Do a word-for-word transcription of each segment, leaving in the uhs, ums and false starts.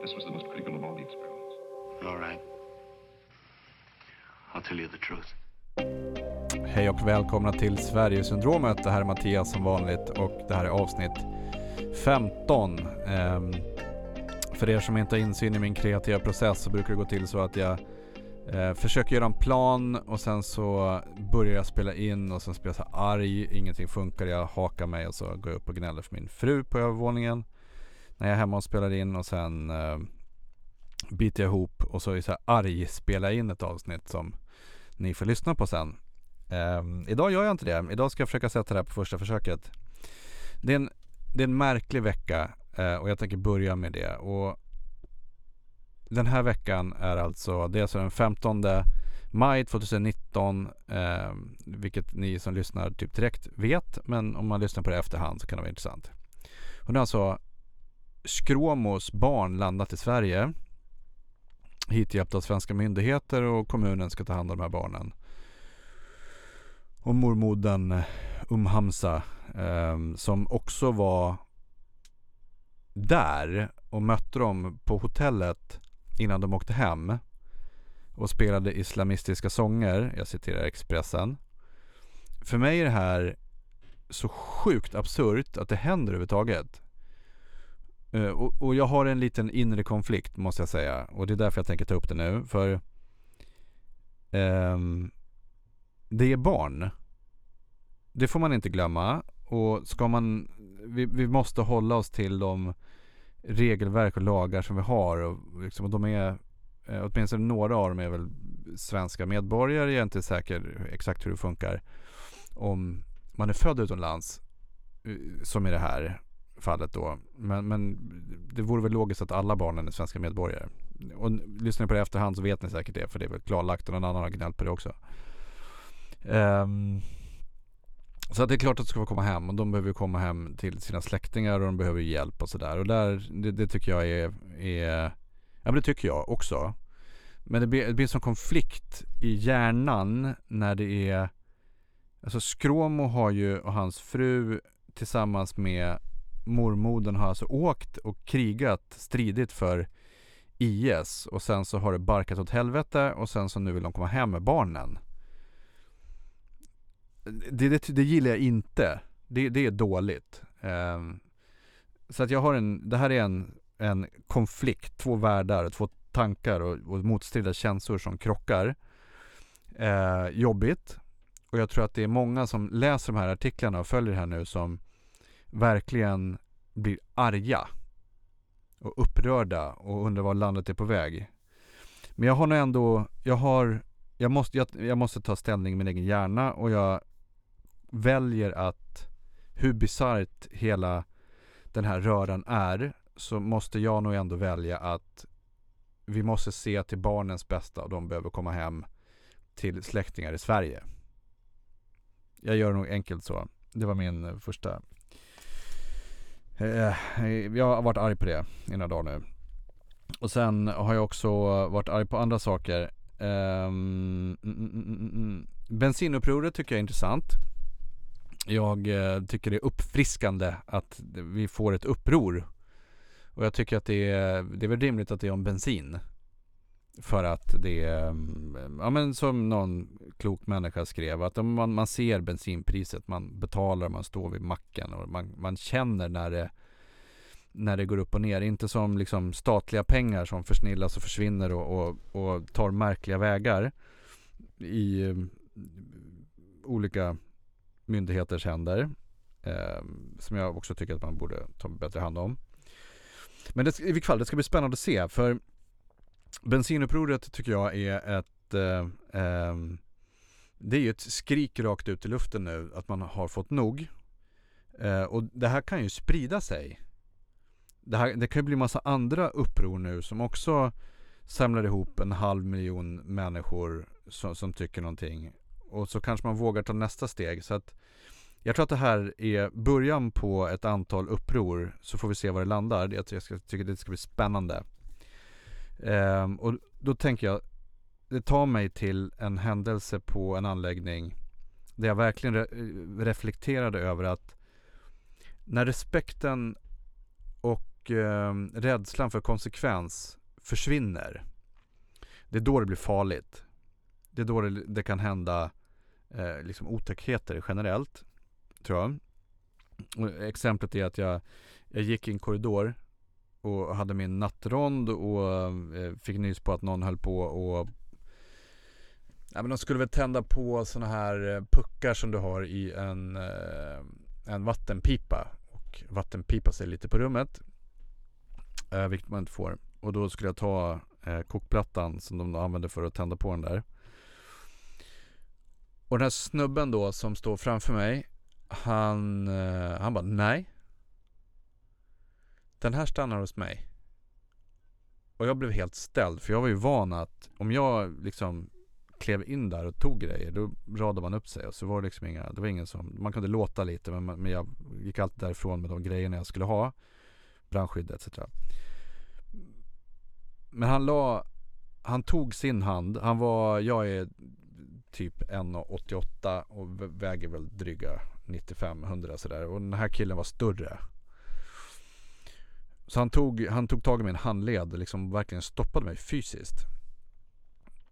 But this was the most critical of all the experiments. All right. I'll tell you the truth. Hej och välkomna till Sveriges syndromet. Det här är Mattias som vanligt och det här är avsnitt femton. Um, för er som inte har insyn i min kreativa process så brukar det gå till så att jag Eh, försöker göra en plan och sen så börjar jag spela in och sen spelar jag så här arg, ingenting funkar, jag hakar mig och så går jag upp och gnäller för min fru på övervåningen när jag är hemma och spelar in och sen eh, biter jag ihop och så är jag så här arg, spelar in ett avsnitt som ni får lyssna på sen. Eh, idag gör jag inte det, idag ska jag försöka sätta det här på första försöket. Det är en, det är en märklig vecka eh, och jag tänker börja med det och den här veckan är alltså, det är alltså den femtonde maj tjugonitton, eh, vilket ni som lyssnar typ direkt vet, men om man lyssnar på det efterhand så kan det vara intressant. Hon har alltså Skromos barn landat i Sverige, hithjälpt av svenska myndigheter och kommunen ska ta hand om de här barnen. Och mormodern Umhamsa eh, som också var där och mötte dem på hotellet innan de åkte hem och spelade islamistiska sånger. Jag citerar Expressen. För mig är det här så sjukt absurt att det händer överhuvudtaget. Och, och jag har en liten inre konflikt måste jag säga. Och det är därför jag tänker ta upp det nu. För eh, det är barn. Det får man inte glömma. Och ska man, vi, vi måste hålla oss till de regelverk och lagar som vi har och, liksom, och de är, åtminstone några av dem är väl svenska medborgare, jag är inte säker exakt hur det funkar om man är född utomlands som i det här fallet då, men, men det vore väl logiskt att alla barnen är svenska medborgare och lyssnar ni på det efterhand så vet ni säkert det, för det är väl klarlagt och någon annan har gnällt på det också. um, Så att det är klart att de ska få komma hem och de behöver komma hem till sina släktingar och de behöver hjälp och sådär. Och där, det, det tycker jag är, är... Ja, det tycker jag också. Men det blir, det blir en sån konflikt i hjärnan när det är... Alltså Skråmo har ju, och hans fru tillsammans med mormodern har alltså åkt och krigat stridigt för I S. Och sen så har det barkat åt helvete och sen så nu vill de komma hem med barnen. Det, det, det gillar jag inte. Det, det är dåligt. Um, så att jag har en... Det här är en, en konflikt. Två världar, två tankar och, och motstridande känslor som krockar. Uh, jobbigt. Och jag tror att det är många som läser de här artiklarna och följer här nu som verkligen blir arga och upprörda och undrar var landet är på väg. Men jag har nog ändå... Jag har... Jag måste, jag, jag måste ta ställning i min egen hjärna och jag väljer att hur bisarrt hela den här röran är så måste jag nog ändå välja att vi måste se till barnens bästa och de behöver komma hem till släktingar i Sverige. Jag gör nog enkelt så. Det var min första... Jag har varit arg på det i några dagar nu. Och sen har jag också varit arg på andra saker. Um, mm, mm, mm. Bensinupproret tycker jag är intressant. Jag eh, tycker det är uppfriskande att vi får ett uppror. Och jag tycker att det är, det är väl rimligt att det är om bensin. För att det är, ja, men som någon klok människa skrev, att man, man ser bensinpriset, man betalar, man står vid macken och man, man känner när det när det går upp och ner. Inte som liksom statliga pengar som försnillas och försvinner och, och, och tar märkliga vägar i eh, olika myndigheters händer eh, som jag också tycker att man borde ta bättre hand om. Men det, i vilket fall, det ska bli spännande att se, för bensinupproret tycker jag är ett eh, eh, det är ju ett skrik rakt ut i luften nu att man har fått nog eh, och det här kan ju sprida sig. Det, här, det kan ju bli massa andra uppror nu som också samlar ihop en halv miljon människor som, som tycker någonting. Och så kanske man vågar ta nästa steg. Så att jag tror att det här är början på ett antal uppror, så får vi se var det landar. Jag tycker det ska bli spännande. Ehm, och då tänker jag, det tar mig till en händelse på en anläggning där jag verkligen re- reflekterade över att när respekten och eh, rädslan för konsekvens försvinner, det är då det blir farligt. Det är då det, det kan hända eh, liksom otäckheter generellt, tror jag. Och exemplet är att jag, jag gick i en korridor och hade min nattrond och eh, fick nys på att någon höll på och ja, men de skulle väl tända på såna här puckar som du har i en, eh, en vattenpipa. Och vattenpipa sig lite på rummet, eh, vilket man inte får. Och då skulle jag ta eh, kokplattan som de använde för att tända på den där. Och den här snubben då som står framför mig, han, eh, han bara nej. Den här stannar hos mig. Och jag blev helt ställd, för jag var ju van att om jag liksom klev in där och tog grejer, då radade man upp sig och så var det liksom inga, det var ingen som, man kunde låta lite, men, man, men jag gick alltid därifrån med de grejerna jag skulle ha, brandskydd et cetera. Men han la, han tog sin hand, han var, jag är typ en komma åttioåtta och väger väl dryga nittiofem hundra sådär, och den här killen var större. Så han tog, han tog tag i min handled och liksom verkligen stoppade mig fysiskt.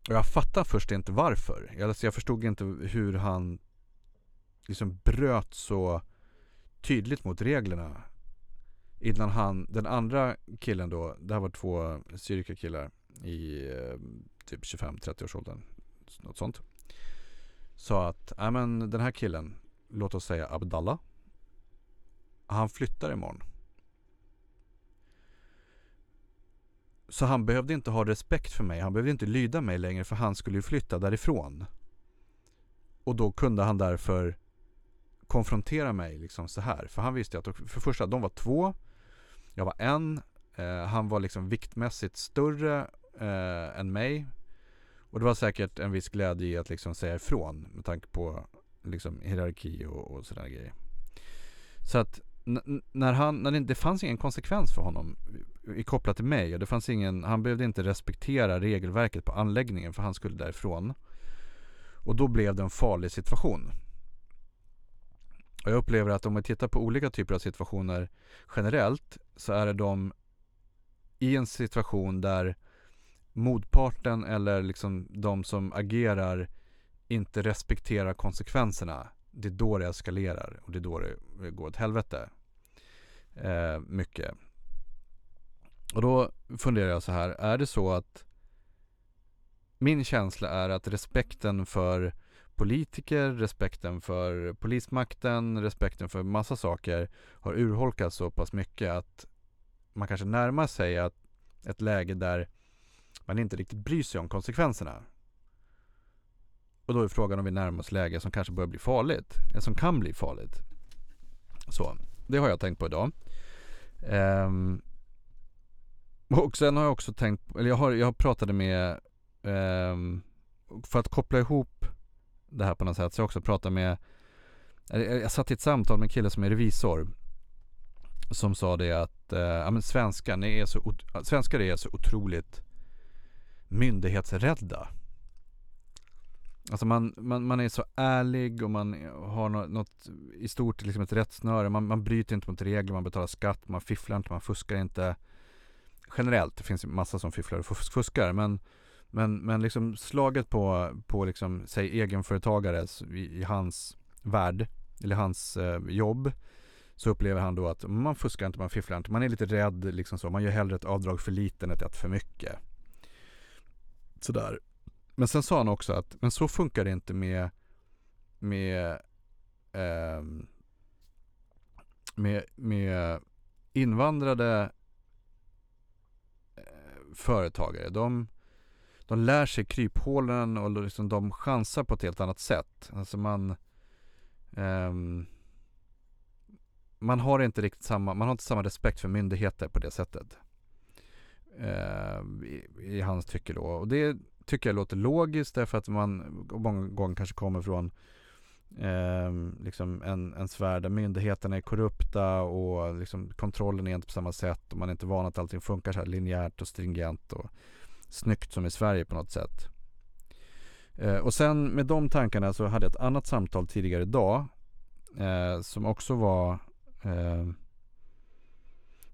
Och jag fattar först inte varför. Jag, alltså, jag förstod inte hur han liksom bröt så tydligt mot reglerna. Innan han, den andra killen då, det här var två syriska killar i eh, typ tjugofem trettio års åldern, något sånt. Sa att, nej men den här killen, låt oss säga Abdallah, han flyttar imorgon. Så han behövde inte ha respekt för mig. Han behövde inte lyda mig längre, för han skulle ju flytta därifrån. Och då kunde han därför konfrontera mig liksom så här. För han visste att för första, de var två. Jag var en. Eh, han var liksom viktmässigt större eh, än mig. Och det var säkert en viss glädje i att liksom säga ifrån. Med tanke på liksom hierarki och, och sådana grejer. Så att N- när han, när det, det fanns ingen konsekvens för honom i kopplat till mig, och det fanns ingen, han behövde inte respektera regelverket på anläggningen för han skulle därifrån, och då blev det en farlig situation. Och jag upplever att om man tittar på olika typer av situationer generellt, så är det de i en situation där motparten eller liksom de som agerar inte respekterar konsekvenserna, det är då det eskalerar och det är då det går åt helvete. Eh, mycket. Och då funderar jag så här, är det så att min känsla är att respekten för politiker, respekten för polismakten, respekten för massa saker har urholkats så pass mycket att man kanske närmar sig att ett läge där man inte riktigt bryr sig om konsekvenserna. Och då är frågan om vi närmar oss läge som kanske börjar bli farligt. Eller som kan bli farligt. Så, det har jag tänkt på idag. Ehm, och sen har jag också tänkt, eller jag har, jag har pratat med, ehm, för att koppla ihop det här på något sätt, så jag också pratat med, jag satt i ett samtal med en kille som är revisor. Som sa det att, eh, ja men svenskar, ni är så, svenskar är så otroligt myndighetsrädda. Alltså man, man, man är så ärlig och man har något, något i stort liksom ett rättsnöre. Man, man bryter inte mot regler, man betalar skatt, man fifflar inte, man fuskar inte. Generellt, det finns en massa som fifflar och fuskar. Men, men, men liksom slaget på, på liksom, säg egenföretagare i, i hans värld, eller hans eh, jobb, så upplever han då att man fuskar inte, man fifflar inte. Man är lite rädd, liksom så. Man gör hellre ett avdrag för liten än ett för mycket. Sådär. Men sen sa han också att men så funkar det inte med med, eh, med, med invandrade eh, företagare. De, de lär sig kryphålen och liksom de chansar på ett helt annat sätt. Alltså man eh, man har inte riktigt samma, man har inte samma respekt för myndigheter på det sättet. Eh, i, i hans tycke då. Och det tycker jag låter logiskt, därför att man många gånger kanske kommer från eh, liksom en, en sfär där myndigheterna är korrupta och liksom kontrollen är inte på samma sätt och man är inte van att allting funkar så här linjärt och stringent och snyggt som i Sverige på något sätt. Eh, och sen med de tankarna så hade jag ett annat samtal tidigare idag eh, som också var eh,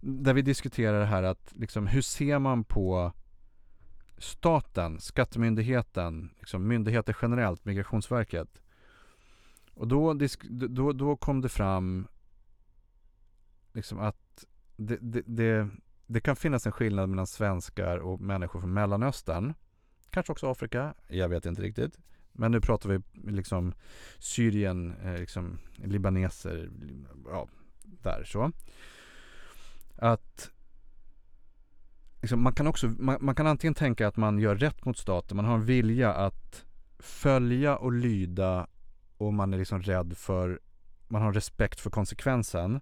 där vi diskuterar det här att liksom, hur ser man på staten, skattemyndigheten, liksom myndigheter generellt, Migrationsverket. Och då, då, då kom det fram liksom att det, det, det, det kan finnas en skillnad mellan svenskar och människor från Mellanöstern. Kanske också Afrika, jag vet inte riktigt. Men nu pratar vi liksom Syrien, liksom libaneser, ja, där så. Att liksom, man kan också man, man kan antingen tänka att man gör rätt mot staten, man har en vilja att följa och lyda och man är liksom rädd för, man har respekt för konsekvensen.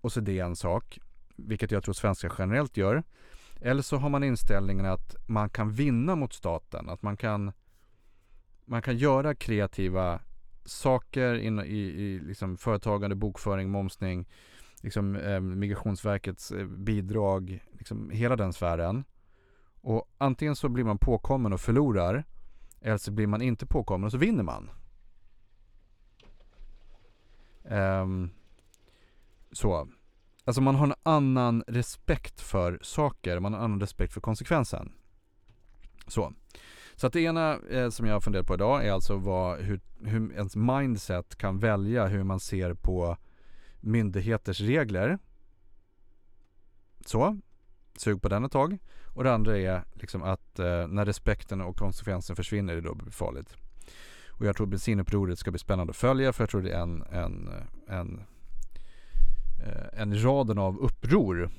Och så det är en sak, vilket jag tror svenskar generellt gör. Eller så har man inställningen att man kan vinna mot staten, att man kan man kan göra kreativa saker in, i, i liksom företagande, bokföring, momsning, liksom eh, Migrationsverkets bidrag, liksom hela den sfären. Och antingen så blir man påkommen och förlorar, eller så blir man inte påkommen och så vinner man. Um, så. Alltså man har en annan respekt för saker, man har en annan respekt för konsekvensen. Så. Så att det ena eh, som jag har funderat på idag är alltså vad, hur, hur ens mindset kan välja hur man ser på myndigheters regler. Så, sug på den ett tag. Och det andra är liksom att eh, när respekten och konsekvensen försvinner, det då blir farligt. Och jag tror bensinupproret ska bli spännande att följa, för jag tror det är en, en, en, en raden av uppror.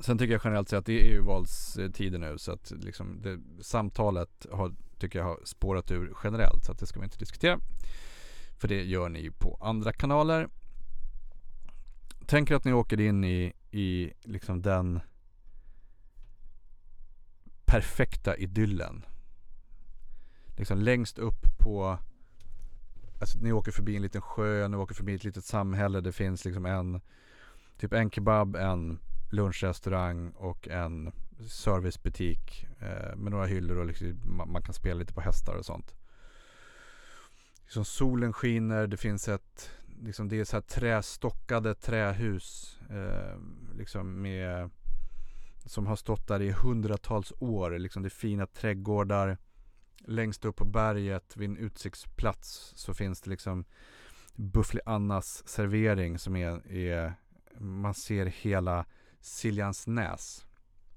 Sen tycker jag generellt att det är E U-valstider nu, så att liksom det, samtalet har, tycker jag har spårat ur generellt, så att det ska vi inte diskutera. För det gör ni ju på andra kanaler. Tänk er att ni åker in i, i liksom den perfekta idyllen. Liksom längst upp på, alltså ni åker förbi en liten sjö, ni åker förbi ett litet samhälle, det finns liksom en typ en kebab, en lunchrestaurang och en servicebutik eh, med några hyllor och liksom, man, man kan spela lite på hästar och sånt. Liksom solen skiner, det finns ett liksom, det är så här trästockade trähus eh, liksom med, som har stått där i hundratals år, liksom det är fina trädgårdar. Längst upp på berget vid en utsiktsplats så finns det liksom Buffly Annas servering som är, är man ser hela Siljansnäs.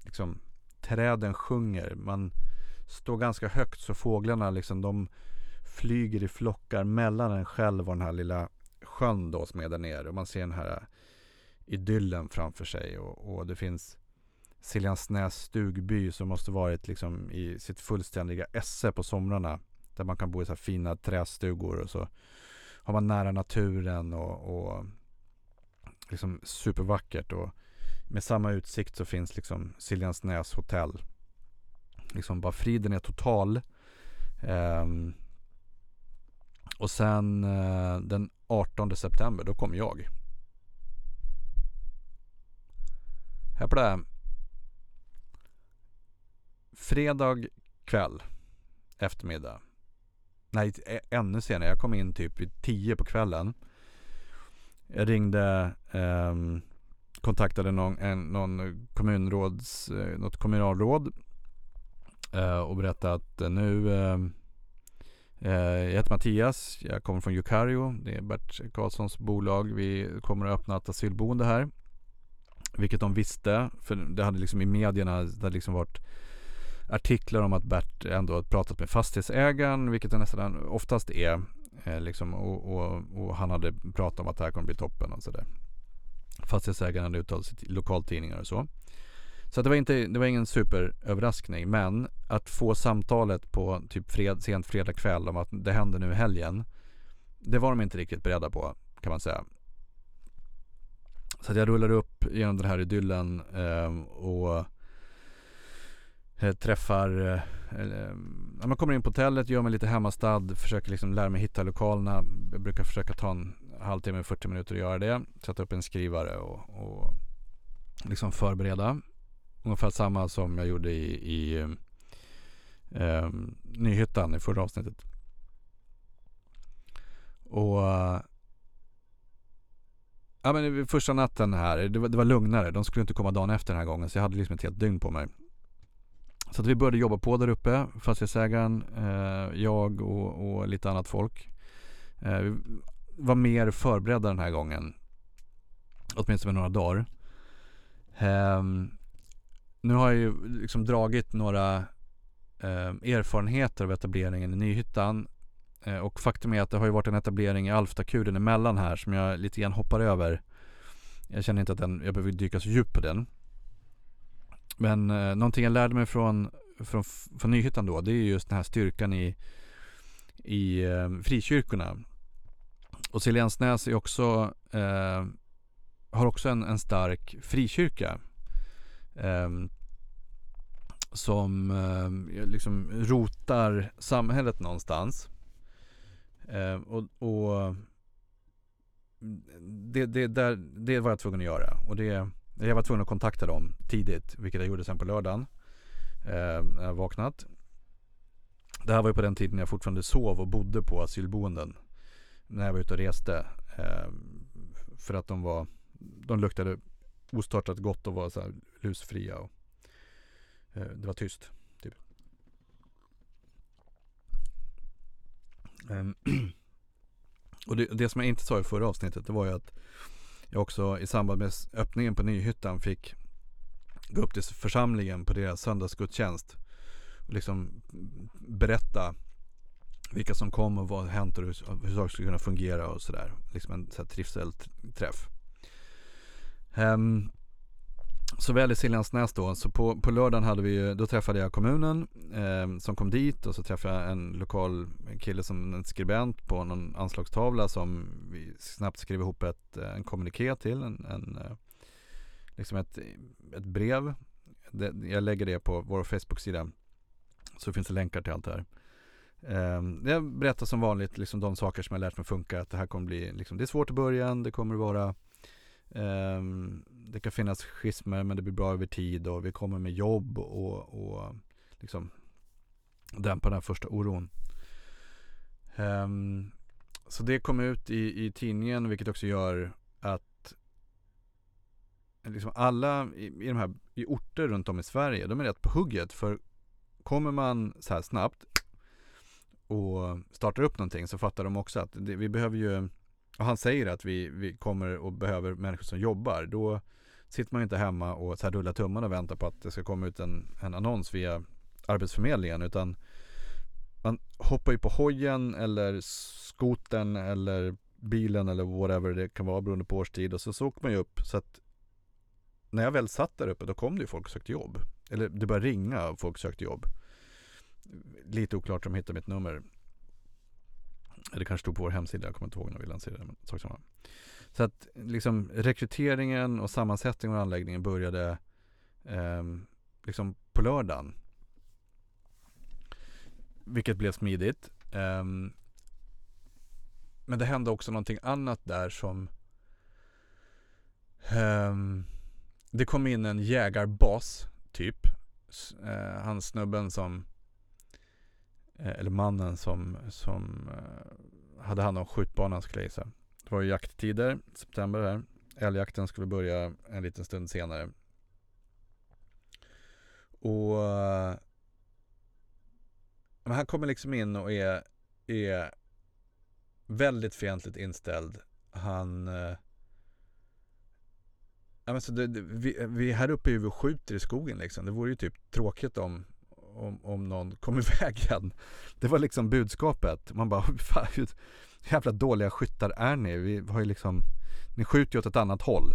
Liksom träden sjunger. Man står ganska högt så fåglarna liksom de flyger i flockar mellan en själv och den här lilla sjön då som är där nere. Och man ser den här idyllen framför sig och, och det finns Siljansnäs stugby som måste varit liksom i sitt fullständiga esse på somrarna, där man kan bo i så här fina trästugor och så har man nära naturen och, och liksom supervackert, och med samma utsikt så finns liksom Siljansnäs hotell, liksom bara friden är total. Um, och sen uh, den artonde september då kom jag här på det här. Fredag kväll, eftermiddag. Nej, ännu senare. Jag kom in typ vid tio på kvällen. Jag ringde, eh, kontaktade någon, en, någon kommunråds, något kommunalråd eh, och berättade att nu eh, jag heter Mattias, jag kommer från Jukario. Det är Bert Karlssons bolag. Vi kommer att öppna ett asylboende här. Vilket de visste, för det hade liksom i medierna där liksom varit artiklar om att Bert ändå har pratat med fastighetsägaren, vilket det nästan oftast är eh, liksom, och, och, och han hade pratat om att det här kommer bli toppen och sådär. Fastighetsägaren hade uttalat sig till lokaltidningar och så. Så att det var inte, det var ingen superöverraskning, men att få samtalet på typ fred, sent fredag kväll om att det händer nu i helgen, det var de inte riktigt beredda på, kan man säga. Så att jag rullar upp genom den här idyllen eh, och träffar eller, när man kommer in på hotellet, gör mig lite hemmastad, försöker liksom lära mig hitta lokalerna. Jag brukar försöka ta en halvtimme, fyrtio minuter att göra det, sätta upp en skrivare och, och liksom förbereda ungefär samma som jag gjorde i, i eh, Nyhyttan i förra avsnittet. Och Ja, men första natten här, det var, det var lugnare. De skulle inte komma dagen efter den här gången, så jag hade liksom ett helt dygn på mig. Så att vi började jobba på där uppe, fastighetsägaren, eh, jag och, och lite annat folk. Eh, vi var mer förberedda den här gången, åtminstone några dagar. Eh, nu har jag ju liksom dragit några eh, erfarenheter av etableringen i Nyhyttan. Och faktum är att det har ju varit en etablering i Alftakuden emellan här som jag lite grann hoppar över. Jag känner inte att den, jag behöver dyka så djupt på den. Men eh, någonting jag lärde mig från, från, från Nyhyttan då, det är just den här styrkan i, i eh, frikyrkorna. Och Siljansnäs är också, eh, har också en, en stark frikyrka. Eh, som eh, liksom rotar samhället någonstans. Uh, och, och det, det, där, det var jag tvungen att göra, och det, jag var tvungen att kontakta dem tidigt, vilket jag gjorde sen på lördagen uh, när jag vaknat. Det här var ju på den tiden jag fortfarande sov och bodde på asylboenden när jag var ute och reste, uh, för att de var de luktade ostartat gott och var så här lusfria och, uh, det var tyst typ. Och det, det som jag inte sa i förra avsnittet, det var ju att jag också i samband med öppningen på Nyhyttan fick gå upp till församlingen på deras söndagsgudstjänst och liksom berätta vilka som kom och vad som hänt och hur, hur saker skulle kunna fungera och sådär, liksom en så här trivselträff. um, Så väl i Siljansnäs då, så på, på lördagen hade vi, då träffade jag kommunen eh, som kom dit, och så träffade jag en lokal kille som en skribent på någon anslagstavla som vi snabbt skrev ihop ett, en kommuniké till, en, en, liksom ett, ett brev. Det, jag lägger det på vår Facebook-sida, så finns det länkar till allt det här. Eh, jag berättar som vanligt liksom de saker som jag lärt mig funka, att det här kommer bli, liksom, det är svårt i början, det kommer vara... Um, det kan finnas schismer, men det blir bra över tid, och vi kommer med jobb och, och liksom dämpa den första oron. Um, så det kom ut i, i tidningen, vilket också gör att liksom alla i, i, de här, i orter runt om i Sverige, de är rätt på hugget, för kommer man så här snabbt och startar upp någonting, så fattar de också att det, vi behöver ju. Och han säger att vi, vi kommer och behöver människor som jobbar. Då sitter man ju inte hemma och så här rullar tummarna och väntar på att det ska komma ut en, en annons via Arbetsförmedlingen, utan man hoppar ju på hojen eller skoten eller bilen eller whatever det kan vara beroende på årstid, och så såg man ju upp. Så att när jag väl satt där uppe, då kom det ju folk och sökte jobb. Eller det började ringa och folk sökte jobb. Lite oklart om de hittade mitt nummer. Det kanske stod på vår hemsida, jag kommer inte ihåg när vi lanserade det, men sak samma. Så att liksom rekryteringen och sammansättningen av anläggningen började eh, liksom på lördagen, vilket blev smidigt. Eh, men det hände också någonting annat där som eh, det kom in en jägarboss typ, eh, han snubben som eller mannen som, som hade hand om skjutbanan, skulle jag säga. Det var ju jakttider, september här. Älgjakten skulle börja en liten stund senare. Och men han kommer liksom in och är, är väldigt fientligt inställd. Han ja, men så det, vi, vi här uppe är ju och skjuter i skogen liksom. Det vore ju typ tråkigt om Om, om någon kom iväg igen. Det var liksom budskapet. Man bara, fan, hur jävla dåliga skyttar är ni? Vi har ju liksom, ni skjuter ju åt ett annat håll.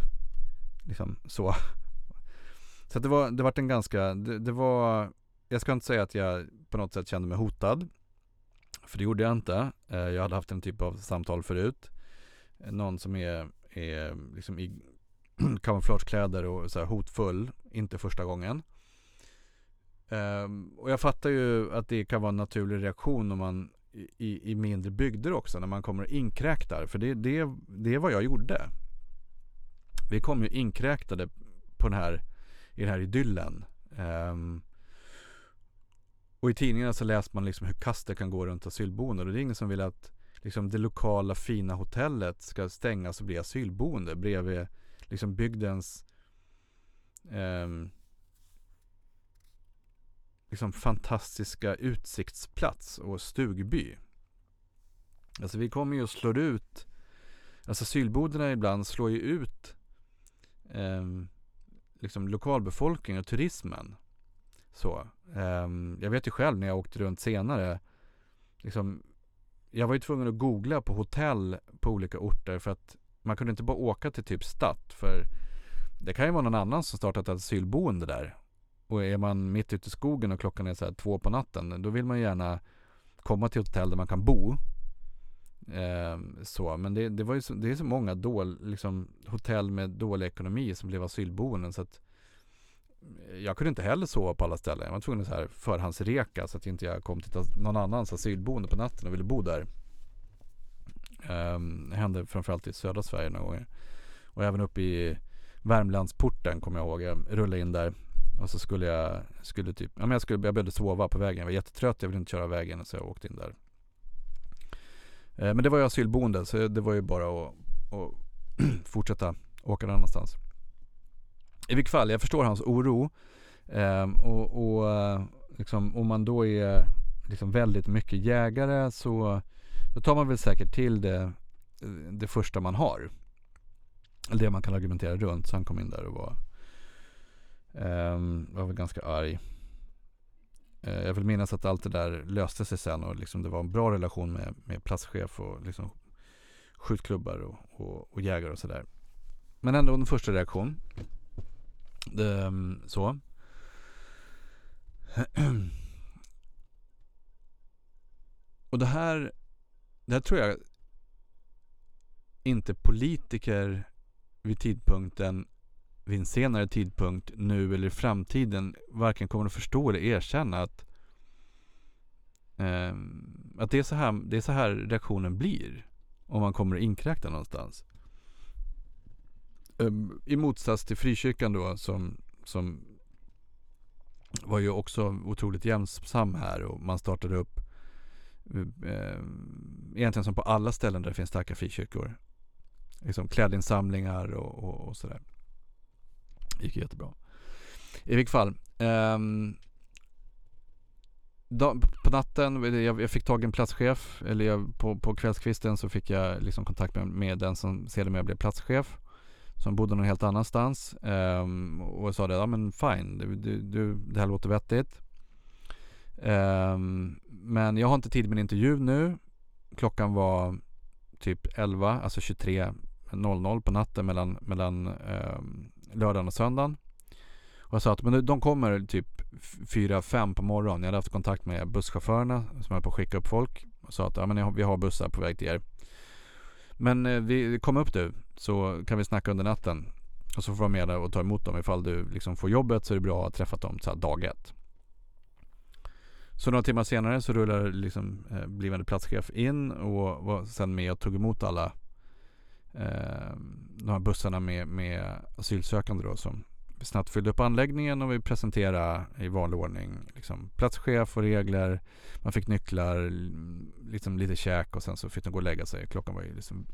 Liksom så. Så det var, det var en ganska, det, det var, jag ska inte säga att jag på något sätt kände mig hotad. För det gjorde jag inte. Jag hade haft en typ av samtal förut. Någon som är, är liksom i kamouflagekläder och så här hotfull. Inte första gången. Um, och jag fattar ju att det kan vara en naturlig reaktion om man i, i mindre bygder också, när man kommer och inkräktar, för det, det, det är vad jag gjorde. Vi kom ju inkräktade på den här, i den här idyllen. Um, och i tidningarna så läser man liksom hur kast det kan gå runt asylboenden, och det är ingen som vill att liksom det lokala fina hotellet ska stängas och bli asylboende bredvid liksom bygdens eh, liksom fantastiska utsiktsplats och stugby. Alltså vi kommer ju att slå ut, alltså asylboendena ibland slår ju ut eh, liksom lokalbefolkningen och turismen. Så, eh, jag vet ju själv när jag åkte runt senare, liksom jag var ju tvungen att googla på hotell på olika orter, för att man kunde inte bara åka till typ stadt, för det kan ju vara någon annan som startat ett asylboende där. Och är man mitt ute i skogen och klockan är så här två på natten, då vill man gärna komma till ett hotell där man kan bo. Eh, så, men det, det var ju så, det är så många dål, liksom, hotell med dålig ekonomi som blev asylboenden, så att jag kunde inte heller sova på alla ställen. Jag var tvungen att så här förhandsreka så att inte jag kom till någon annans asylboende på natten och ville bo där. Um, det hände framförallt i södra Sverige några gånger. Och även uppe i Värmlandsporten kommer jag ihåg. Jag rullade in där och så skulle jag skulle typ, ja, men jag, skulle, jag började sova på vägen. Jag var jättetrött, jag ville inte köra vägen, så jag åkte in där. Uh, men det var ju asylboende, så det var ju bara att, att fortsätta åka någon annanstans. I vilket fall, jag förstår hans oro. Ehm, och, och liksom, om man då är liksom väldigt mycket jägare, så då tar man väl säkert till det, det första man har. Eller det man kan argumentera runt. Så han kom in där och var, ehm, var väl ganska arg. Ehm, jag vill minnas att allt det där löste sig sen, och liksom det var en bra relation med, med platschef och liksom skjutklubbar och, och, och jägare och sådär. Men ändå den första reaktion. Det, så och det här det här tror jag inte politiker vid tidpunkten, vid en senare tidpunkt, nu eller i framtiden, varken kommer att förstå eller erkänna att eh, att det är så här det är så här reaktionen blir om man kommer att inkräkta någonstans. I motsats till frikyrkan då, som, som var ju också otroligt jämsam här, och man startade upp eh, egentligen som på alla ställen där det finns starka frikyrkor, liksom klädinsamlingar och, och, och sådär. Det gick jättebra. I vilket fall eh, dag, på natten jag, jag fick tag i en platschef, eller jag, på, på kvällskvisten så fick jag liksom kontakt med, med den som sedermera blev platschef, som bodde någon helt annanstans, um, och sa det, ja men fine, du, du, du, det här låter vettigt, um, men jag har inte tid med en intervju nu. Klockan var typ elva, alltså tjugotre noll noll på natten mellan, mellan um, lördagen och söndagen, och jag sa att men de kommer typ fyra fem på morgonen. Jag hade haft kontakt med busschaufförerna som är på att skicka upp folk, och sa att ja, men vi har bussar på väg till er, men vi kommer upp du, så kan vi snacka under natten, och så får du med dig och ta emot dem. Ifall du liksom får jobbet så är det bra att ha träffat dem så här dag ett. Så några timmar senare så rullar liksom eh, blivande platschef in och var sen med och tog emot alla eh, de här bussarna med, med asylsökande då, som snabbt fyllde upp anläggningen, och vi presenterade i vanlig ordning liksom platschef och regler. Man fick nycklar, liksom lite käk, och sen så fick de gå och lägga sig. Klockan var ju liksom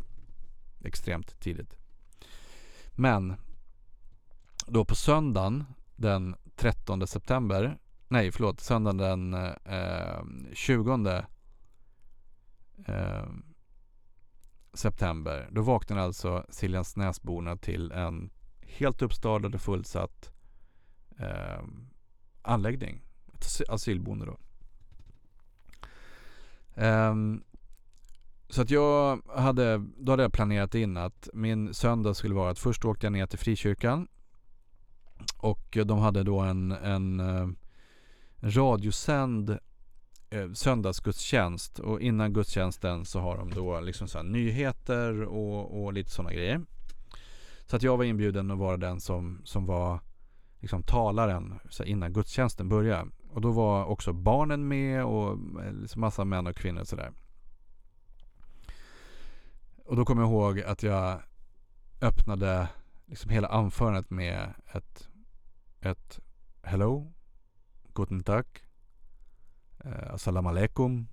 extremt tidigt. Men då på söndagen den trettonde september, nej förlåt, söndagen den eh, tjugonde september, då vaknade alltså Siljansnäsborna till en helt uppstadad och fullsatt eh, anläggning, ett asylboende då. Eh, så att jag hade då hade jag planerat in att min söndag skulle vara att först åkte jag ner till frikyrkan, och de hade då en en, en radiosänd eh, söndagsgudstjänst, och innan gudstjänsten så har de då liksom så här nyheter och, och lite sådana grejer. Så att jag var inbjuden att vara den som, som var liksom talaren så innan gudstjänsten började. Och då var också barnen med och liksom massa män och kvinnor och sådär. Och då kommer jag ihåg att jag öppnade liksom hela anförandet med ett, ett hello, guten tag, assalamu alaikum,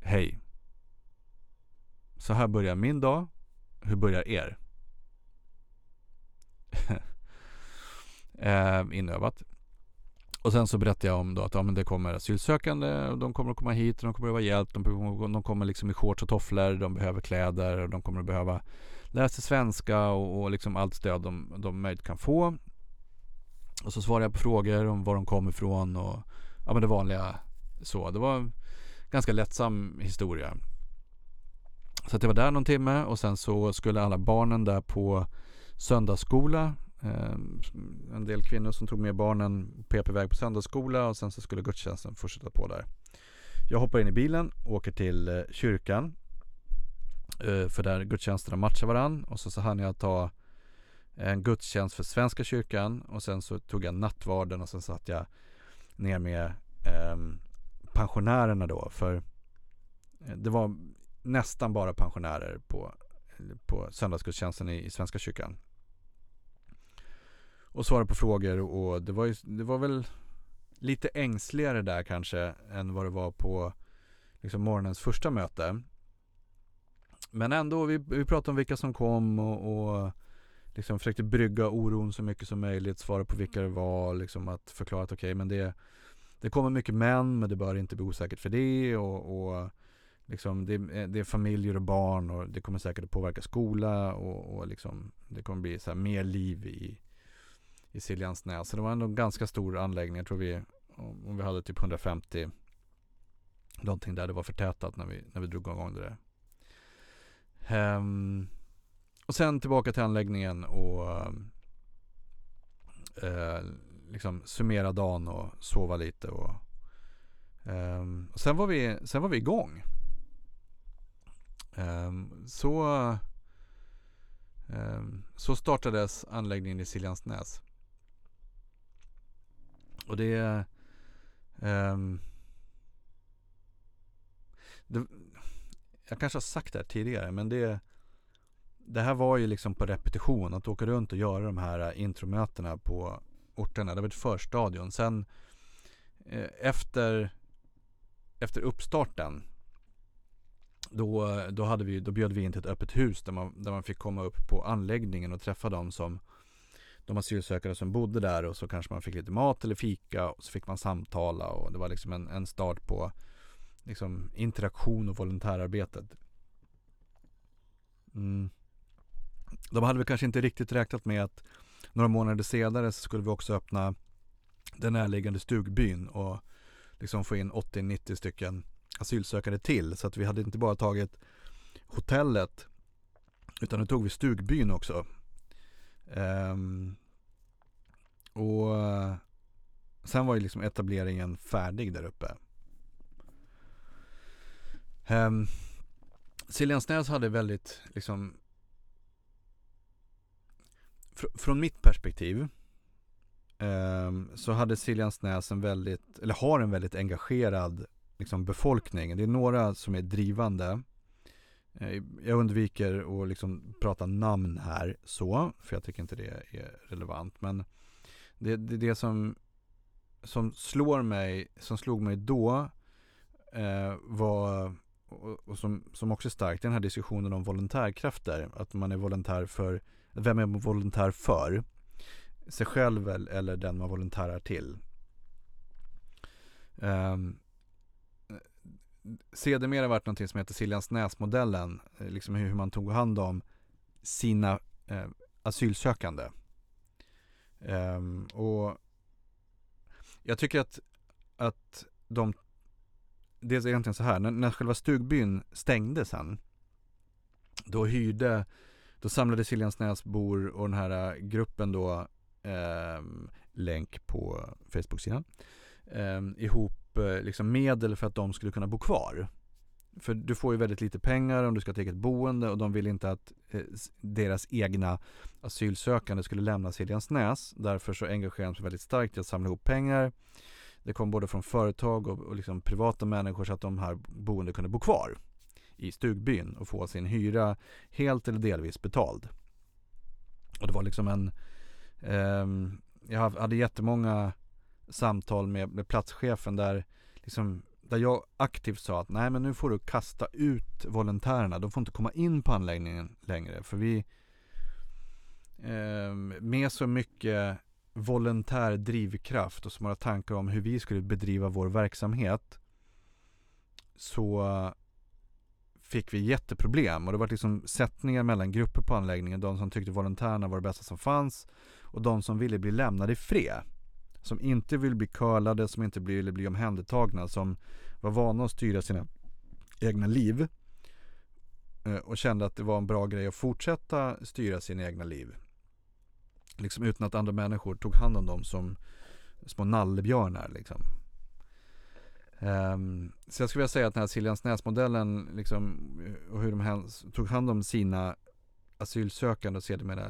hej. Så här börjar min dag. Hur börjar er? eh, inövat. Och sen så berättar jag om då att ja, men det kommer asylsökande och de kommer att komma hit och de kommer att vara hjälpt. De, de kommer liksom i shorts och tofflor, de behöver kläder och de kommer att behöva lära sig svenska och, och liksom allt stöd de, de möjligt kan få. Och så svarade jag på frågor om var de kom ifrån och ja, men det vanliga så. Det var en ganska lättsam historia. Så att jag var där någon timme och sen så skulle alla barnen där på söndagsskola. En del kvinnor som tog med barnen P P-väg på söndagsskola och sen så skulle gudstjänsten fortsätta på där. Jag hoppar in i bilen och åker till kyrkan för där gudstjänsterna matchar varann och så, så hann jag ta en gudstjänst för Svenska kyrkan och sen så tog jag nattvarden och sen satt jag ner med pensionärerna då, för det var nästan bara pensionärer på, på söndagsgudstjänsten i, i Svenska kyrkan. Och svara på frågor och det var, ju, det var väl lite ängsligare där kanske än vad det var på liksom morgonens första möte. Men ändå, vi, vi pratade om vilka som kom och, och liksom försökte brygga oron så mycket som möjligt. Svara på vilka det var, liksom att förklara att okej, okay, men det, det kommer mycket män men det bör inte bli osäkert för det. Och, och liksom det, det är familjer och barn och det kommer säkert att påverka skola och, och liksom, det kommer bli så här mer liv i i Siljansnäs. Så det var ändå en ganska stor anläggning. Jag tror vi, om vi hade typ hundrafemtio någonting där, det var förtätat när vi, när vi drog igång det där. Um, och sen tillbaka till anläggningen och uh, liksom summera dagen och sova lite och, um, och sen var vi sen var vi igång. Um, så um, så startades anläggningen i Siljansnäs. Och det, um, det... Jag kanske har sagt det här tidigare, men det, det här var ju liksom på repetition. Att åka runt och göra de här intromötena på orterna. Det var ett förstadion. Sen eh, efter, efter uppstarten då, då, hade vi, då bjöd vi in till ett öppet hus där man, där man fick komma upp på anläggningen och träffa dem som... de asylsökare som bodde där och så kanske man fick lite mat eller fika och så fick man samtala och det var liksom en, en start på liksom interaktion och volontärarbetet. Mm. De hade vi kanske inte riktigt räknat med att några månader senare så skulle vi också öppna den närliggande stugbyn och liksom få in åttio nittio stycken asylsökare till, så att vi hade inte bara tagit hotellet utan nu tog vi stugbyn också. Um, och sen var ju liksom etableringen färdig där uppe. um, Siljansnäs hade väldigt liksom fr- från mitt perspektiv um, så hade Siljansnäs en väldigt, eller har en väldigt engagerad liksom befolkning. Det är några som är drivande. Jag undviker att liksom prata namn här så, för jag tycker inte det är relevant, men det, det, det som, som slår mig, som slog mig då eh, var och, och som, som också är starkt den här diskussionen om volontärkrafter, att man är volontär för, vem är man volontär för? Sig själv eller den man volontärar till? Eh, Sedermera varit någonting som heter Siljansnäsmodellen, liksom hur man tog hand om sina eh, asylsökande. Ehm, och jag tycker att, att de, det är egentligen så här, när, när själva stugbyn stängde sen, då hyrde, då samlade Siljansnäsbor och den här gruppen då, eh, länk på Facebook-sidan, eh, ihop liksom medel för att de skulle kunna bo kvar. För du får ju väldigt lite pengar om du ska ta eget boende och de vill inte att eh, deras egna asylsökande skulle lämna Siljansnäs. Därför så engagerar de sig väldigt starkt i att samla ihop pengar. Det kom både från företag och, och liksom privata människor så att de här boende kunde bo kvar i stugbyn och få sin hyra helt eller delvis betald. Och det var liksom en... Eh, jag hade jättemånga samtal med, med platschefen där liksom där jag aktivt sa att nej, men nu får du kasta ut volontärerna. De får inte komma in på anläggningen längre. För vi eh, med så mycket volontär drivkraft och så många tankar om hur vi skulle bedriva vår verksamhet, så fick vi jätteproblem. Och det var liksom sättningar mellan grupper på anläggningen. De som tyckte volontärerna var det bästa som fanns och de som ville bli lämnade i fred. Som inte vill bli curlade, som inte ville bli omhändertagna, som var vana att styra sina egna liv och kände att det var en bra grej att fortsätta styra sina egna liv. Liksom utan att andra människor tog hand om dem som små nallebjörnar liksom. Um, så jag skulle vilja säga att den här Siljansnäsmodellen liksom, och hur de här tog hand om sina asylsökande och sedermera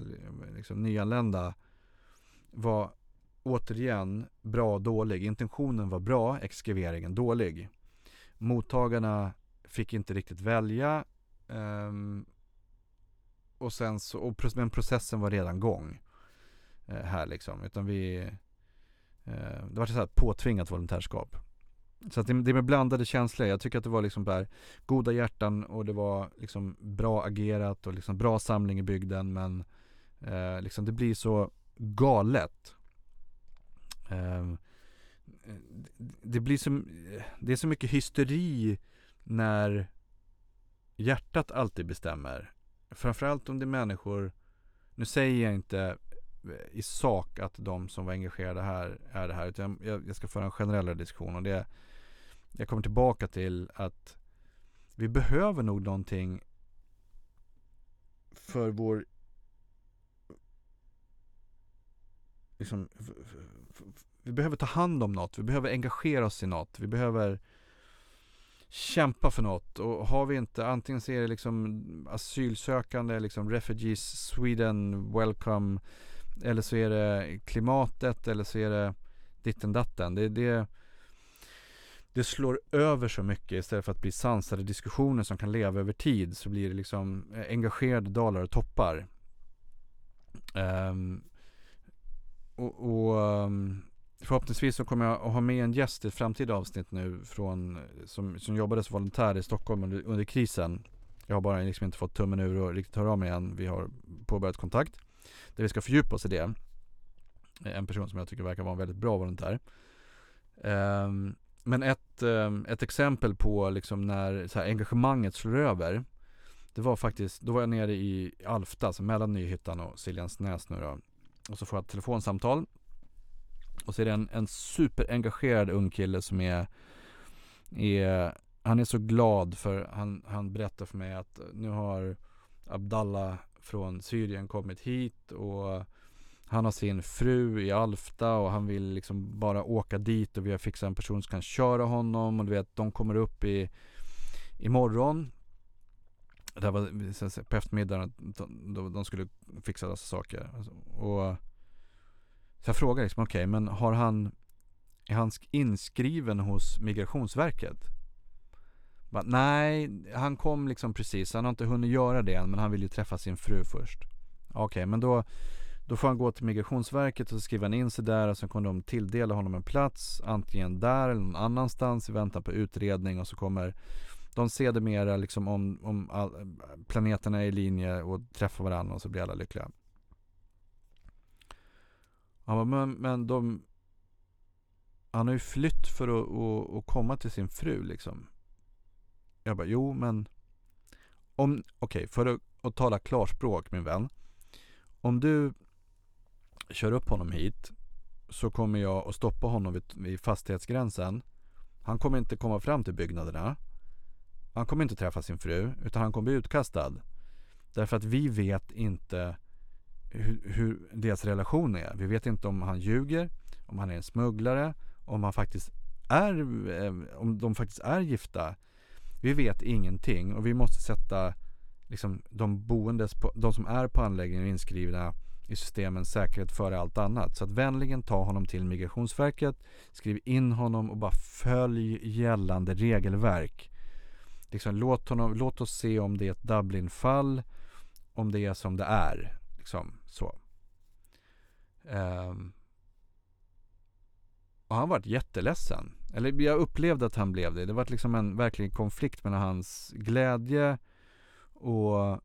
liksom, nyanlända var återigen bra och dålig. Intentionen var bra, exekveringen dålig. Mottagarna fick inte riktigt välja um, och sen så, och, men processen var redan gång uh, här liksom, utan vi uh, det var så här påtvingat volontärskap. Så att det, det med blandade känslor. Jag tycker att det var liksom där goda hjärtan och det var liksom bra agerat och liksom bra samling i bygden, men eh, liksom det blir så galet. Eh, det blir så, det är så mycket hysteri när hjärtat alltid bestämmer. Framförallt om det är människor. Nu säger jag inte i sak att de som var engagerade här är det här, utan jag, jag ska föra en generellare diskussion, och det jag kommer tillbaka till att vi behöver nog någonting för vår liksom, för, för, för, vi behöver ta hand om något, vi behöver engagera oss i något, vi behöver kämpa för något, och har vi inte, antingen så är det liksom asylsökande, liksom Refugees Sweden Welcome, eller så är det klimatet, eller så är det ditten datten. Det, det, det slår över så mycket istället för att bli sansade diskussioner som kan leva över tid, så blir det liksom engagerade dalar och toppar. Um, och, och förhoppningsvis så kommer jag att ha med en gäst i ett framtida avsnitt nu från, som, som jobbade som volontär i Stockholm under, under krisen. Jag har bara liksom inte fått tummen ur och riktigt höra av mig än. Vi har påbörjat kontakt där vi ska fördjupa oss i det. En person som jag tycker verkar vara en väldigt bra volontär. Um, men ett, um, ett exempel på liksom när så här engagemanget slår över, det var faktiskt, då var jag nere i Alfta, alltså mellan Nyhyttan och Siljansnäs nu då. Och så får jag ett telefonsamtal. Och så är det en, en superengagerad ung kille som är, är han är så glad för han, han berättar för mig att nu har Abdallah från Syrien kommit hit och han har sin fru i Alfta och han vill liksom bara åka dit och vi har fixat en person som kan köra honom, och du vet, de kommer upp i imorgon. Det var på eftermiddagen, de skulle fixa dessa saker, och så jag frågar liksom, okej, okay, men har han är han inskriven hos Migrationsverket? Men nej, han kom liksom precis, han har inte hunnit göra det än, men han vill ju träffa sin fru först. Okej, okay, men då, då får han gå till Migrationsverket och skriva in sig där, och sen kommer de tilldela honom en plats, antingen där eller någon annanstans i väntan på utredning, och så kommer de sedermera liksom om, om all, planeterna är i linje och träffar varandra, och så blir alla lyckliga. Ja, men, men de, han har ju flytt för att, att, att komma till sin fru liksom. Jag bara, jo men om, okej, okay, för att, att tala klarspråk, min vän, om du kör upp honom hit så kommer jag att stoppa honom vid, vid fastighetsgränsen. Han kommer inte komma fram till byggnaderna, han kommer inte träffa sin fru, utan han kommer bli utkastad, därför att vi vet inte hur, hur deras relation är. Vi vet inte om han ljuger, om han är en smugglare, om han faktiskt är, om de faktiskt är gifta. Vi vet ingenting, och vi måste sätta liksom de boendes på, de som är på anläggningen inskrivna i systemens säkerhet före allt annat. Så att vänligen ta honom till Migrationsverket, skriv in honom och bara följ gällande regelverk. Liksom, låt, honom, låt oss se om det är ett Dublin-fall, om det är som det är. Liksom, så. Um, och han har varit jätteledsen. Eller jag upplevde att han blev det. Det var liksom en verkligen konflikt mellan hans glädje och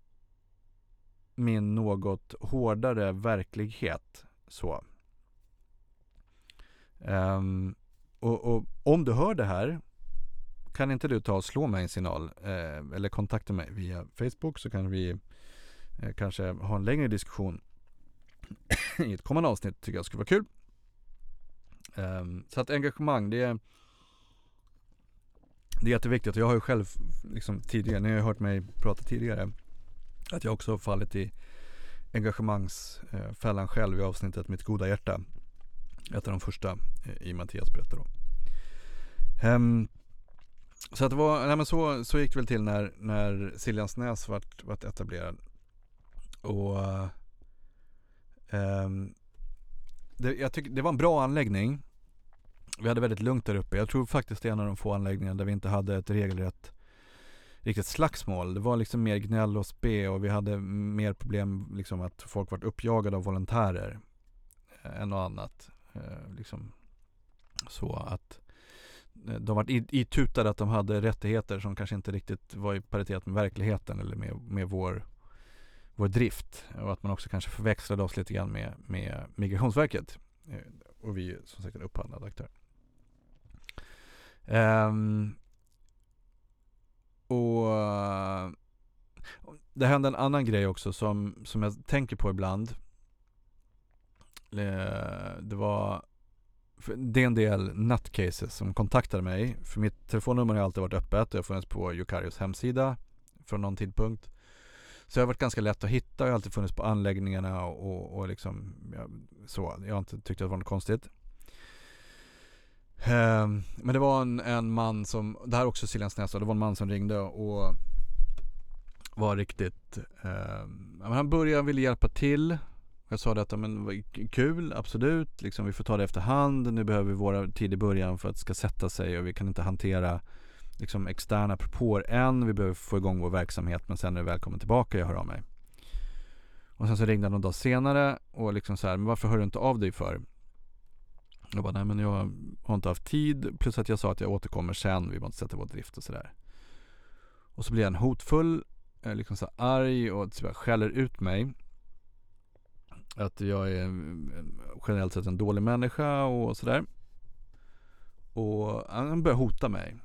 min något hårdare verklighet. Så. Um, och, och om du hör det här, kan inte du ta och slå mig en signal eh, eller kontakta mig via Facebook, så kan vi eh, kanske ha en längre diskussion i ett kommande avsnitt. Tycker jag skulle vara kul. Um, så att engagemang, det är, det är jätteviktigt. Jag har ju själv liksom tidigare, ni har hört mig prata tidigare, att jag också har fallit i engagemangsfällan själv i avsnittet Mitt goda hjärta. Ett av de första i Mattias berättar då. Um, så, att det var, nej men så, så gick det väl till när, när Siljansnäs vart, vart etablerad. Och um, det, jag tyck, det var en bra anläggning. Vi hade väldigt lugnt där uppe. Jag tror faktiskt det är en av de få anläggningarna där vi inte hade ett regelrätt riktigt slagsmål. Det var liksom mer gnäll och spe, och vi hade mer problem liksom att folk var uppjagade av volontärer än något annat. Liksom så att de var itutade att de hade rättigheter som kanske inte riktigt var i paritet med verkligheten eller med, med vår, vår drift, och att man också kanske förväxlade oss lite grann med, med Migrationsverket, och vi som sagt en upphandlad aktör. Um, och det hände en annan grej också som, som jag tänker på ibland. Det var det är en del nutcases som kontaktade mig, för mitt telefonnummer har alltid varit öppet, och jag har funnits på Jukarios hemsida från någon tidpunkt, så jag har varit ganska lätt att hitta. Jag har alltid funnits på anläggningarna och, och liksom jag, så, jag har inte tyckt att det var något konstigt. Um, men det var en, en man som, det här också Siljansnäs, det var en man som ringde och var riktigt um, han började, han ville hjälpa till. Jag sa det att, men kul, absolut, liksom, vi får ta det efterhand. Nu behöver vi våra tid i början för att det ska sätta sig, och vi kan inte hantera liksom externa propåer än. Vi behöver få igång vår verksamhet, men sen är det välkommen tillbaka, jag hör av mig. Och sen så ringde han någon dag senare och liksom så här, men varför hör du inte av dig för? Jag bara, nej men jag har inte haft tid, plus att jag sa att jag återkommer sen, vi måste sätta vår drift och sådär. Och så blir han hotfull, liksom så arg, och så skäller ut mig. Att jag är generellt sett en dålig människa och sådär. Och han börjar hota mig.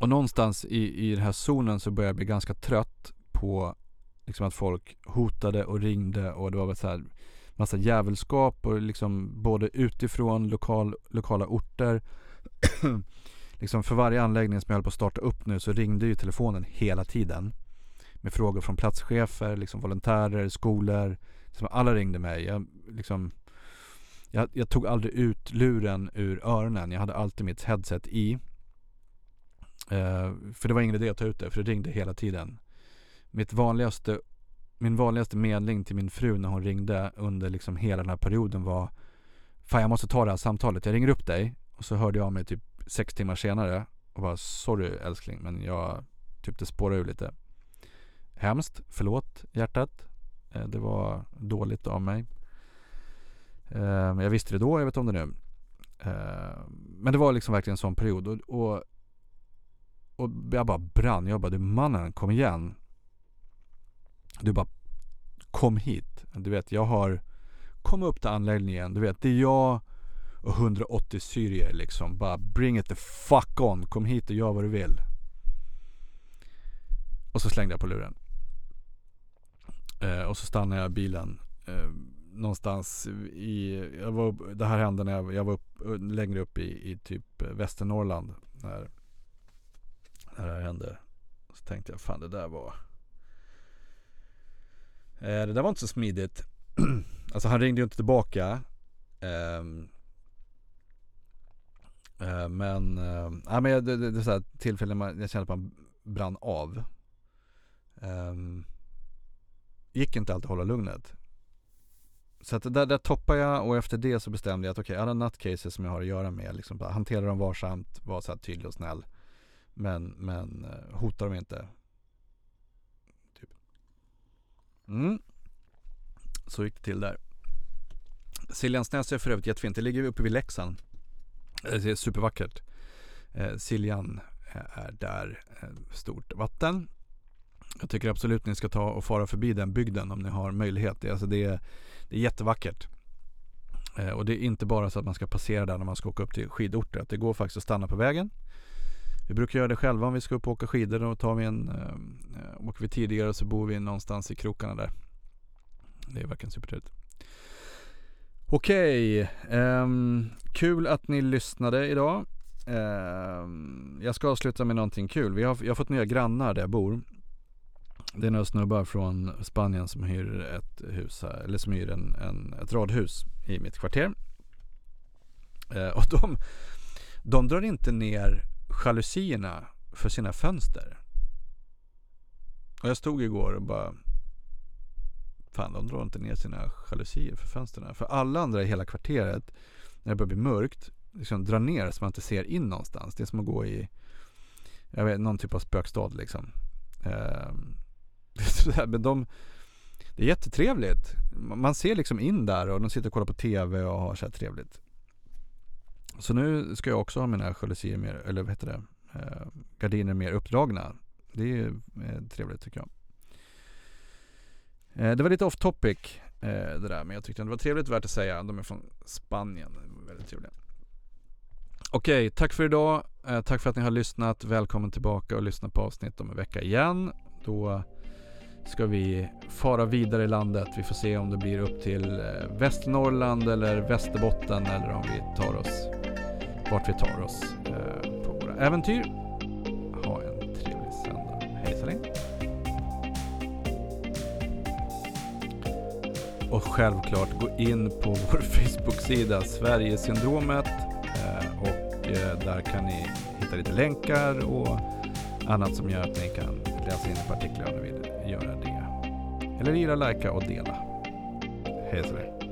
Och någonstans i, i den här zonen så börjar jag bli ganska trött på liksom att folk hotade och ringde, och det var väl så här massa jävelskap, och liksom både utifrån lokal, lokala orter. Liksom för varje anläggning som jag höll på att starta upp nu så ringde ju telefonen hela tiden. Med frågor från platschefer, liksom volontärer, skolor. Liksom alla ringde mig. Jag, liksom, jag, jag tog aldrig ut luren ur öronen. Jag hade alltid mitt headset i. Eh, för det var ingen idé att ta ut det, för det ringde hela tiden. Mitt vanligaste, min vanligaste medling till min fru när hon ringde under liksom hela den här perioden var: fan, jag måste ta det här samtalet. Jag ringer upp dig. Och så hörde jag mig typ sex timmar senare. Och bara, sorry älskling, men jag typ det spårar ur lite. Hemskt, förlåt hjärtat. Det var dåligt av mig. Jag visste det då, jag vet om det nu. Men det var liksom verkligen en sån period. Och, och, och jag bara brann. Jag bara, du mannen, kom igen. Du bara, kom hit. Du vet, jag har kommit upp till anläggningen. Du vet, det är jag och hundraåttio syrier liksom. Bara bring it the fuck on. Kom hit och gör vad du vill. Och så slängde jag på luren. Eh, och så stannade jag bilen eh, någonstans i... Jag var, det här hände när jag, jag var upp, längre upp i, i typ Västernorrland när, när det här hände. Så tänkte jag, fan det där var... Eh, det där var inte så smidigt. Alltså han ringde ju inte tillbaka. Eh, eh, men... Eh, nej, men jag, det, det, det så här tillfällen man, jag kände att man brann av. Um, gick inte alltid att hålla lugnet, så att där, där toppade jag, och efter det så bestämde jag att okej, okay, alla nutcases som jag har att göra med liksom, bara hantera dem varsamt, var så här tydlig och snäll, men, men hota dem inte typ. Mm. Så gick det till där. Siljansnäs är för övrigt jättefint, det ligger uppe vid Leksand, Det är supervackert. Siljan är där, stort vatten. Jag tycker absolut ni ska ta och fara förbi den bygden om ni har möjlighet. Alltså det, är, det är jättevackert. Och det är inte bara så att man ska passera där när man ska åka upp till skidorter. Att det går faktiskt att stanna på vägen. Vi brukar göra det själva om vi ska upp och åka skidor. Då tar vi en, åker vi tidigare så bor vi någonstans i krokarna där. Det är verkligen supertrevligt. Okej. Um, kul att ni lyssnade idag. Um, jag ska avsluta med någonting kul. Vi har, jag har fått nya grannar där jag bor. Det är några snubbar från Spanien som hyr ett hus här, eller som hyr en, en, ett radhus i mitt kvarter. Eh, och de, de drar inte ner jalusierna för sina fönster. Och jag stod igår och bara, fan, de drar inte ner sina jalusier för fönsterna. För alla andra i hela kvarteret, när det börjar bli mörkt, liksom drar ner så man inte ser in någonstans. Det är som att gå i, jag vet, någon typ av spökstad liksom. Eh, Sådär, men de, det är jättetrevligt. Man ser liksom in där och de sitter och kollar på tv och har så här trevligt. Så nu ska jag också ha mina jalusier mer, eller vad heter det, eh, gardiner mer uppdragna. Det är eh, trevligt tycker jag. Eh, det var lite off topic eh, det där, men jag tyckte det var trevligt, värt att säga. De är från Spanien, det var väldigt trevligt. Okej, tack för idag. Eh, tack för att ni har lyssnat. Välkommen tillbaka och lyssna på avsnitt om en vecka igen. Då ska vi fara vidare i landet. Vi får se om det blir upp till Västernorrland eller Västerbotten, eller om vi tar oss vart vi tar oss på våra äventyr. Ha en trevlig söndag. Hej så länge. Och självklart gå in på vår Facebook-sida Sveriges syndromet, och där kan ni hitta lite länkar och annat som gör att ni kan läsa in partiklar om ni vill göra det. Eller gilla, likea och dela. Hej så länge.